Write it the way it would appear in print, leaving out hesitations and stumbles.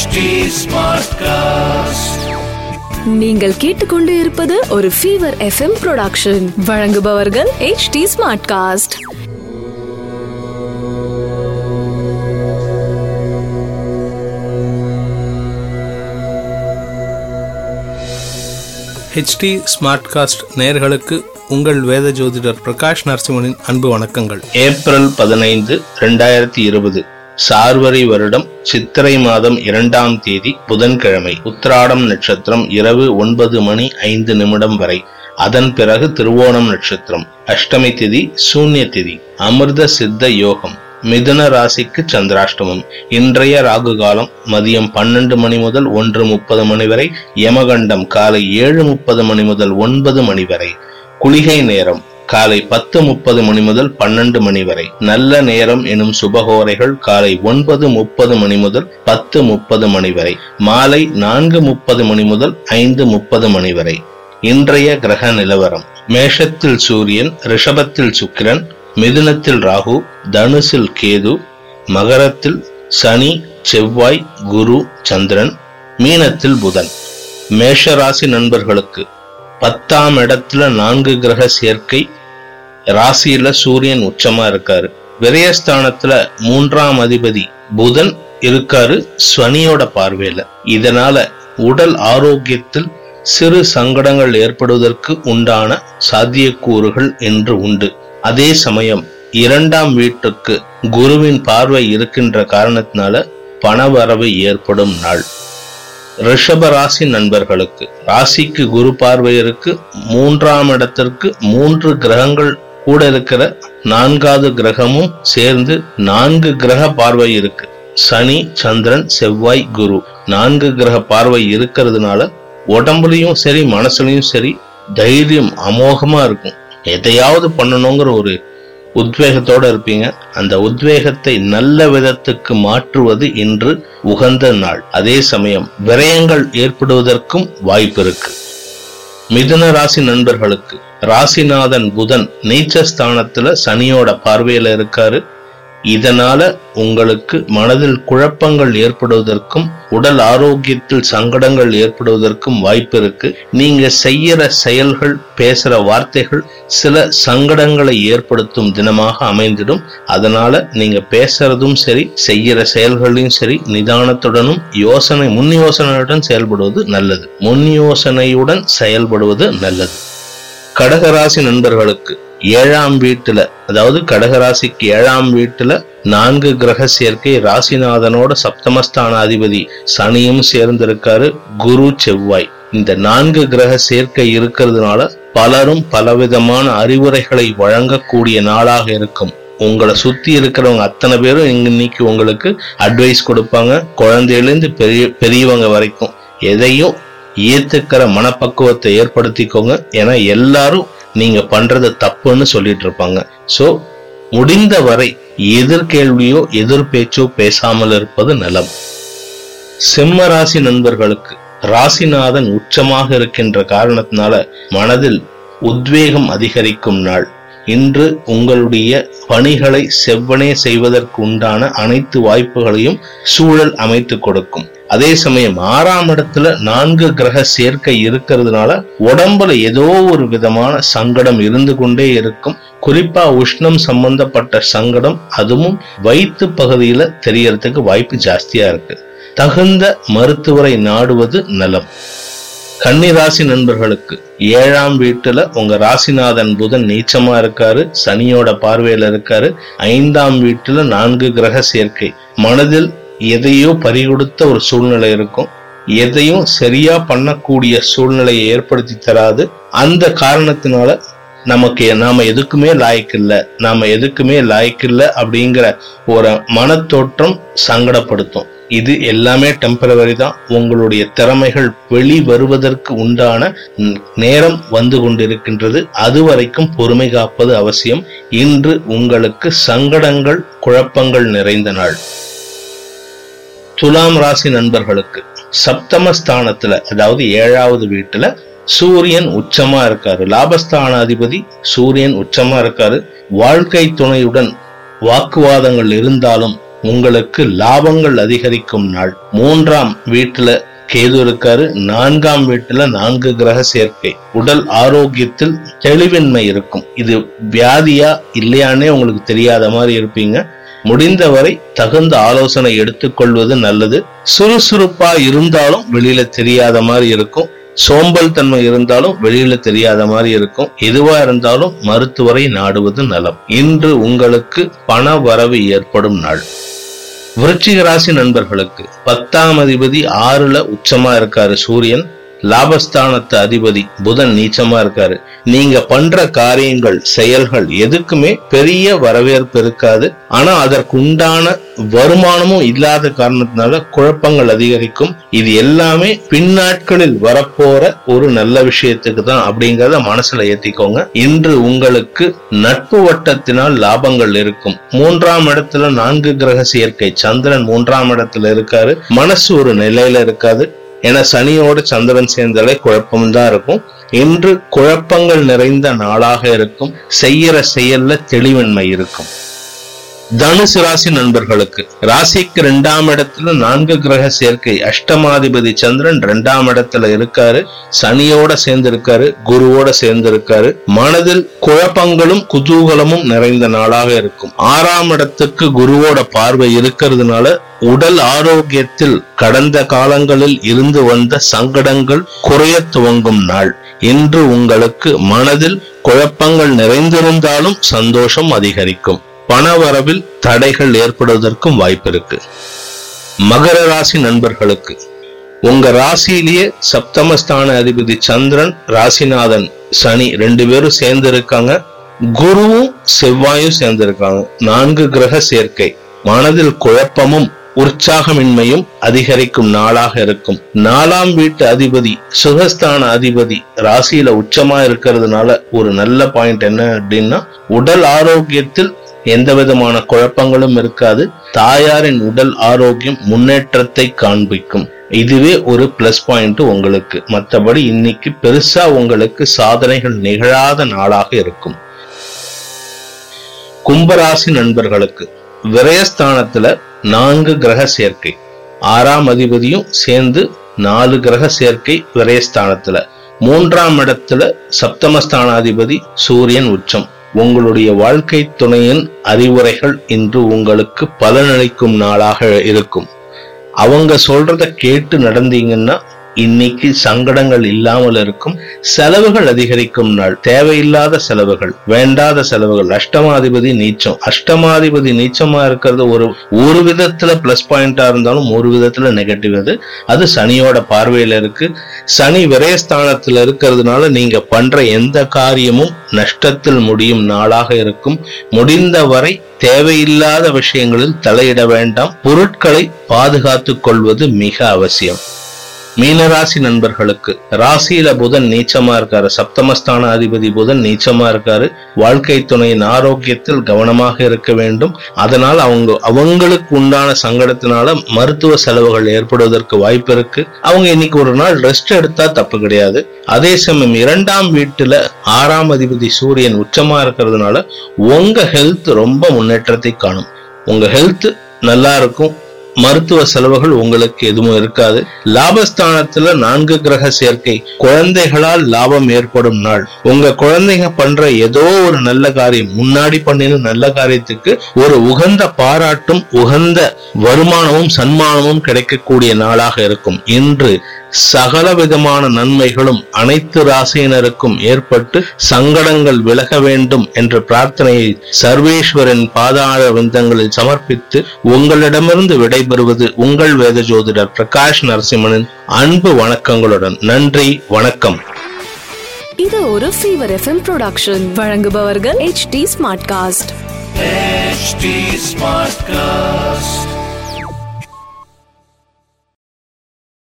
HD Smartcast. நீங்கள் கேட்டுக்கொண்டு இருப்பது ஒரு ஃபீவர் FM ப்ரொடக்ஷன். வழங்குபவர்கள் HD Smartcast. HD Smartcast நேயர்களுக்கு உங்கள் வேத ஜோதிடர் பிரகாஷ் நரசிம்மனின் அன்பு வணக்கங்கள். ஏப்ரல் 15, 2020 சார்வரி வருடம் சித்திரை மாதம் 2ஆம் தேதி புதன்கிழமை, உத்திராடம் நட்சத்திரம் இரவு 9:05 வரை. அதன் பிறகு திருவோணம் நட்சத்திரம், அஷ்டமி திதி, சூன்ய திதி, அமிர்த சித்த யோகம், மிதுன ராசிக்கு சந்திராஷ்டமம். இன்றைய ராகு காலம் மதியம் 12 மணி முதல் 1:30 வரை, யமகண்டம் காலை 7:30 முதல் 9 வரை, குளிகை நேரம் காலை 10:30 முதல் 12 வரை, நல்ல நேரம் எனும் சுபகோரைகள் காலை 9:30 முதல் 10:30 வரை, மாலை 4:30 முதல் 5:30 வரை. இன்றைய கிரக நிலவரம்: மேஷத்தில் சூரியன், ரிஷபத்தில் சுக்கிரன், மிதுனத்தில் ராகு, தனுசில் கேது, மகரத்தில் சனி, செவ்வாய், குரு, சந்திரன், மீனத்தில் புதன். மேஷராசி நண்பர்களுக்கு 10ஆம் இடத்துல 4 கிரக சேர்க்கை. ராசியில சூரியன் உச்சமா இருக்காரு. விரயஸ்தானத்துல 3ஆம் அதிபதி புதன் இருக்காரு சனியோட பார்வையில. இதனால உடல் ஆரோக்கியத்தில் சிறு சங்கடங்கள் ஏற்படுவதற்கு உண்டான சாத்தியக்கூறுகள் என்று உண்டு. அதே சமயம் 2ஆம் வீட்டுக்கு குருவின் பார்வை இருக்கின்ற காரணத்தினால பணவரவு ஏற்படும் நாள். ரிஷப ராசி நண்பர்களுக்கு ராசிக்கு குரு பார்வை இருக்கு. 3ஆம் இடத்திற்கு 3 கிரகங்கள் கூட இருக்கிற 4வது கிரகமும் சேர்ந்து 4 கிரக பார்வை இருக்கு. சனி, சந்திரன், செவ்வாய், குரு 4 கிரக பார்வை இருக்கிறதுனால உடம்புலையும் சரி மனசுலையும் சரி தைரியம் அமோகமா இருக்கும். எதையாவது பண்ணணுங்கிற ஒரு உத்வேகத்தோட இருப்பீங்க. அந்த உத்வேகத்தை நல்ல விதத்துக்கு மாற்றுவது இன்று உகந்த நாள். அதே சமயம் விரயங்கள் ஏற்படுவதற்கும் வாய்ப்பு இருக்கு. மிதுன ராசி நண்பர்களுக்கு ராசிநாதன் புதன் நீச்சஸ்தானத்துல சனியோட பார்வையில இருக்காரு. இதனால உங்களுக்கு மனதில் குழப்பங்கள் ஏற்படுவதற்கும் உடல் ஆரோக்கியத்தில் சங்கடங்கள் ஏற்படுவதற்கும் வாய்ப்பு இருக்கு. நீங்க செய்யற செயல்கள், பேசுற வார்த்தைகள் சில சங்கடங்களை ஏற்படுத்தும் தினமாக அமைந்திடும். அதனால நீங்க பேசுறதும் சரி செய்யற செயல்களையும் சரி நிதானத்துடனும் முன் யோசனையுடன் செயல்படுவது நல்லது. முன் யோசனையுடன் செயல்படுவது நல்லது. கடகராசி நண்பர்களுக்கு 7ஆம் வீட்டுல, அதாவது கடகராசிக்கு 7ஆம் வீட்டுல 4 கிரக சேர்க்கை. ராசிநாதனோட சப்தமஸ்தானாதிபதி சனியும் சேர்ந்திருக்காரு, குரு, செவ்வாய். இந்த 4 கிரக சேர்க்கை இருக்கிறதுனால பலரும் பலவிதமான அறிவுரைகளை வழங்கக்கூடிய நாளாக இருக்கும். உங்களை சுத்தி இருக்கிறவங்க அத்தனை பேரும் இன்னைக்கு உங்களுக்கு அட்வைஸ் கொடுப்பாங்க. குழந்தையிலிருந்து பெரியவங்க வரைக்கும் எதையும் ஏத்துக்கிற மனப்பக்குவத்தை ஏற்படுத்திக்கோங்க. ஏன்னா எல்லாரும் நீங்க பண்றது தப்புன்னு சொல்லிட்டு இருப்பாங்க. சோ முடிந்த வரை எதிர்கேள்வியோ எதிர்பேச்சோ பேசாமல் இருப்பது நலம். சிம்ம ராசி நண்பர்களுக்கு ராசிநாதன் உச்சமாக இருக்கின்ற காரணத்தினால மனதில் உத்வேகம் அதிகரிக்கும் நாள். இன்று உங்களுடைய பணிகளை செவ்வனே செய்வதற்கு உண்டான அனைத்து வாய்ப்புகளையும் சூழல் அமைத்து கொடுக்கும். அதே சமயம் 6ஆம் இடத்துல 4 கிரக சேர்க்கை இருக்கிறதுனால உடம்புல ஏதோ ஒரு விதமான சங்கடம் இருந்து கொண்டே இருக்கும். குறிப்பா உஷ்ணம் சம்பந்தப்பட்ட சங்கடம், அதுவும் வயிற்று பகுதியில தெரியறதுக்கு வாய்ப்பு ஜாஸ்தியா இருக்கு. தகுந்த மருத்துவரை நாடுவது நலம். கன்னிராசி நண்பர்களுக்கு 7ஆம் வீட்டுல உங்க ராசிநாதன் புதன் நீச்சமா இருக்காரு, சனியோட பார்வையில இருக்காரு. 5ஆம் வீட்டுல 4 கிரக சேர்க்கை. மனதில் எதையோ பறிகொடுத்த ஒரு சூழ்நிலை இருக்கும். எதையும் சரியா பண்ணக்கூடிய சூழ்நிலையை ஏற்படுத்தி தராது. அந்த காரணத்தினால நாம எதுக்குமே லாயக்கில்லை, அப்படிங்கிற ஒரு மனத்தோற்றம் சங்கடப்படுத்தும். இது எல்லாமே டெம்பரவரி தான். உங்களுடைய திறமைகள் வெளி வருவதற்கு உண்டான நேரம் வந்து கொண்டிருக்கின்றது. அதுவரைக்கும் பொறுமை காப்பது அவசியம். இன்று உங்களுக்கு சங்கடங்கள், குழப்பங்கள் நிறைந்த நாள். துலாம் ராசி நண்பர்களுக்கு சப்தமஸ்தானத்துல, அதாவது 7ஆவது வீட்டுல சூரியன் உச்சமா இருக்காரு. லாபஸ்தானாதிபதி சூரியன் உச்சமா இருக்காரு. வாழ்க்கை துணையுடன் வாக்குவாதங்கள் இருந்தாலும் உங்களுக்கு லாபங்கள் அதிகரிக்கும் நாள். 3ஆம் வீட்டுல கேது இருக்காரு, 4ஆம் வீட்டுல 4 கிரக சேர்க்கை. உடல் ஆரோக்கியத்தில் தெளிவின்மை இருக்கும். இது வியாதியா இல்லையானே உங்களுக்கு தெரியாத மாதிரி இருப்பீங்க. முடிந்தவரை தகுந்த ஆலோசனை எடுத்துக்கொள்வது நல்லது. சுறுசுறுப்பா இருந்தாலும் வெளியில தெரியாத மாதிரி இருக்கும். சோம்பல் தன்மை இருந்தாலும் வெளியில தெரியாத மாதிரி இருக்கும். எதுவா இருந்தாலும் மருத்துவரை நாடுவது நலம். இன்று உங்களுக்கு பண வரவு ஏற்படும் நாள். விருச்சிக ராசி நண்பர்களுக்கு 10ஆம் அதிபதி 6ல உச்சமா இருக்காரு. சூரியன் லாபஸ்தானத்து அதிபதி புதன் நீச்சமா இருக்காரு. நீங்க பண்ற காரியங்கள் செயல்கள் எதுக்குமே பெரிய வரவேற்பு இருக்காது. ஆனா அதற்கு உண்டான வருமானமும் இல்லாத காரணத்தினால குழப்பங்கள் அதிகரிக்கும். இது எல்லாமே பின்னாட்களில் வரப்போற ஒரு நல்ல விஷயத்துக்கு தான் அப்படிங்கறத மனசுல ஏத்திக்கோங்க. இன்று உங்களுக்கு நட்பு வட்டத்தினால் லாபங்கள் இருக்கும். 3ஆம் இடத்துல 4 கிரக சேர்க்கை. சந்திரன் 3ஆம் இடத்துல இருக்காரு. மனசு ஒரு நிலையில இருக்காது. ஏன்னா சனியோட சந்திரன் சேர்ந்தாலே குழப்பம்தான் இருக்கும். இன்று குழப்பங்கள் நிறைந்த நாளாக இருக்கும். செய்யற செயல்ல தெளிவின்மை இருக்கும். தனுசு ராசி நண்பர்களுக்கு ராசிக்கு 2ஆம் இடத்துல 4 கிரக சேர்க்கை. அஷ்டமாதிபதி சந்திரன் 2ஆம் இடத்துல இருக்காரு. சனியோட சேர்ந்திருக்காரு, குருவோட சேர்ந்திருக்காரு. மனதில் குழப்பங்களும் குதூகலமும் நிறைந்த நாளாக இருக்கும். 6ஆம் இடத்துக்கு குருவோட பார்வை இருக்கிறதுனால உடல் ஆரோக்கியத்தில் கடந்த காலங்களில் இருந்து வந்த சங்கடங்கள் குறைய துவங்கும் நாள். இன்று உங்களுக்கு மனதில் குழப்பங்கள் நிறைந்திருந்தாலும் சந்தோஷம் அதிகரிக்கும். பணவரவில் தடைகள் ஏற்படுவதற்கும் வாய்ப்பு இருக்கு. மகர ராசி நண்பர்களுக்கு உங்க ராசியிலேயே சப்தமஸ்தான அதிபதி சந்திரன், ராசிநாதன் சனி 2 பேரும் சேர்ந்து இருக்காங்க. குருவும் செவ்வாயும் சேர்ந்து இருக்காங்க. 4 கிரக சேர்க்கை. மனதில் குழப்பமும் உற்சாகமின்மையும் அதிகரிக்கும் நாளாக இருக்கும். 4ஆம் வீட்டு அதிபதி சுகஸ்தான அதிபதி ராசியில உச்சமா இருக்கிறதுனால ஒரு நல்ல பாயிண்ட் என்ன அப்படின்னா உடல் ஆரோக்கியத்தில் எந்த விதமான குழப்பங்களும் இருக்காது. தாயாரின் உடல் ஆரோக்கியம் முன்னேற்றத்தை காண்பிக்கும். இதுவே ஒரு பிளஸ் பாயிண்ட் உங்களுக்கு. மற்றபடி இன்னைக்கு பெருசா உங்களுக்கு சாதனைகள் நிகழாத நாளாக இருக்கும். கும்பராசி நண்பர்களுக்கு விரயஸ்தானத்துல 4 கிரக சேர்க்கை. 6ஆம் அதிபதியும் சேர்ந்து 4 கிரக சேர்க்கை விரயஸ்தானத்துல. 3ஆம் இடத்துல சப்தமஸ்தானாதிபதி சூரியன் உச்சம். உங்களுடைய வாழ்க்கை துணையின் அறிவுரைகள் இன்று உங்களுக்கு பலனளிக்கும் நாளாக இருக்கும். அவங்க சொல்றத கேட்டு நடந்தீங்கன்னா இன்னைக்கு சங்கடங்கள் இல்லாமல் இருக்கும். செலவுகள் அதிகரிக்கும் நாள். தேவையில்லாத செலவுகள், வேண்டாத செலவுகள். அஷ்டமாதிபதி நீச்சம். அஷ்டமாதிபதி நீச்சமா இருக்கிறது ஒரு விதத்துல பிளஸ் பாயிண்டா இருந்தாலும் ஒரு விதத்துல நெகட்டிவ். அது சனியோட பார்வையில இருக்கு. சனி விரயஸ்தானத்துல இருக்கிறதுனால நீங்க பண்ற எந்த காரியமும் நஷ்டத்தில் முடியும் நாளாக இருக்கும். முடிந்தவரை தேவையில்லாத விஷயங்களில் தலையிட வேண்டாம். பொருட்களை பாதுகாத்துக் கொள்வது மிக அவசியம். மீனராசி நண்பர்களுக்கு ராசியில புதன் நீச்சமா இருக்காரு. சப்தமஸ்தான அதிபதி புதன் நீச்சமா இருக்காரு. வாழ்க்கை துணையின் ஆரோக்கியத்தில் கவனமாக இருக்க வேண்டும். அதனால் அவங்களுக்கு உண்டான சங்கடத்தினால மருத்துவ செலவுகள் ஏற்படுவதற்கு வாய்ப்பு இருக்கு. அவங்க இன்னைக்கு ஒரு நாள் ரெஸ்ட் எடுத்தா தப்பு கிடையாது. அதே சமயம் 2ஆம் வீட்டுல 6ஆம் அதிபதி சூரியன் உச்சமா இருக்கிறதுனால உங்க ஹெல்த் ரொம்ப முன்னேற்றத்தை காணும். உங்க ஹெல்த் நல்லா இருக்கும். மருத்துவ செலவுகள் உங்களுக்கு எதுவும் இருக்காது. லாபஸ்தானத்துல 4 கிரக சேர்க்கை. குழந்தைகளால் லாபம் ஏற்படும் நாள். உங்க குழந்தைங்க பண்ற ஏதோ ஒரு நல்ல காரியம், முன்னாடி பண்ணின நல்ல காரியத்துக்கு ஒரு உகந்த பாராட்டும் உகந்த வருமானமும் சன்மானமும் கிடைக்கக்கூடிய நாளாக இருக்கும். இன்று சகல விதமான நன்மைகளும் அனைத்து ராசியினருக்கும் ஏற்பட்டு சங்கடங்கள் விலக வேண்டும் என்ற பிரார்த்தனையை சர்வேஸ்வரன் பாதாள விந்தங்களில் சமர்ப்பித்து உங்களிடமிருந்து விடைபெறுவது உங்கள் வேத ஜோதிடர் பிரகாஷ் நரசிம்மனின் அன்பு வணக்கங்களுடன். நன்றி, வணக்கம். இது ஒரு ஃபீவர் FM ப்ரொடக்ஷன். வழங்குபவர்கள் HD Smartcast.